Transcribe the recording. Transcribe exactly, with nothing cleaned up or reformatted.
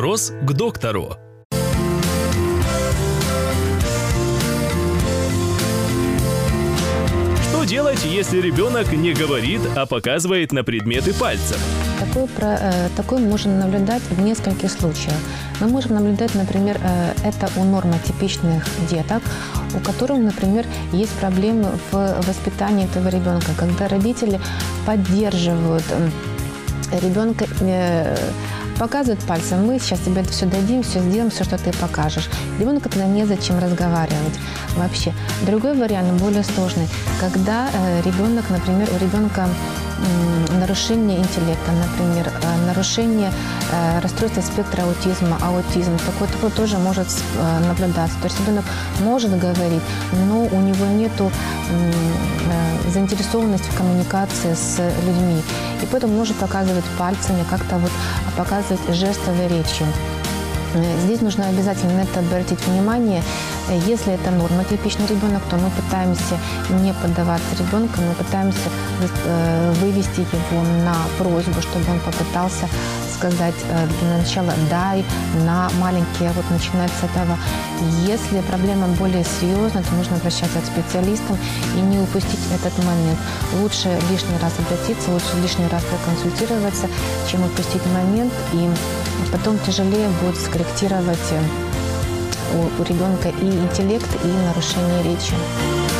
Вопрос к доктору. Что делать, если ребенок не говорит, а показывает на предметы пальцем? Такое, э, такое можно наблюдать в нескольких случаях. Мы можем наблюдать, например, э, это у нормотипичных деток, у которых, например, есть проблемы в воспитании этого ребенка, когда родители поддерживают э, ребенка, э, показывают пальцем: мы сейчас тебе это все дадим, все сделаем, все, что ты покажешь. Ребенку тогда незачем разговаривать вообще. Другой вариант, более сложный, когда э, ребенок, например, у ребенка нарушение интеллекта, например, нарушение э, расстройства спектра аутизма, аутизм, такое, такое тоже может э, наблюдаться. То есть ребенок может говорить, но у него нет э, заинтересованности в коммуникации с людьми. И поэтому может показывать пальцами, как-то вот показывать жестовой речью. Здесь нужно обязательно на это обратить внимание. Если это нормотипичный ребенок, то мы пытаемся не поддаваться ребенку, мы пытаемся вывести его на просьбу, чтобы он попытался сказать для начала «дай», «на», «маленькие», вот начинать с этого. Если проблема более серьезная, то нужно обращаться к специалистам и не упустить этот момент. Лучше лишний раз обратиться, лучше лишний раз проконсультироваться, чем упустить момент, и потом тяжелее будет скорректировать у ребенка и интеллект, и нарушение речи.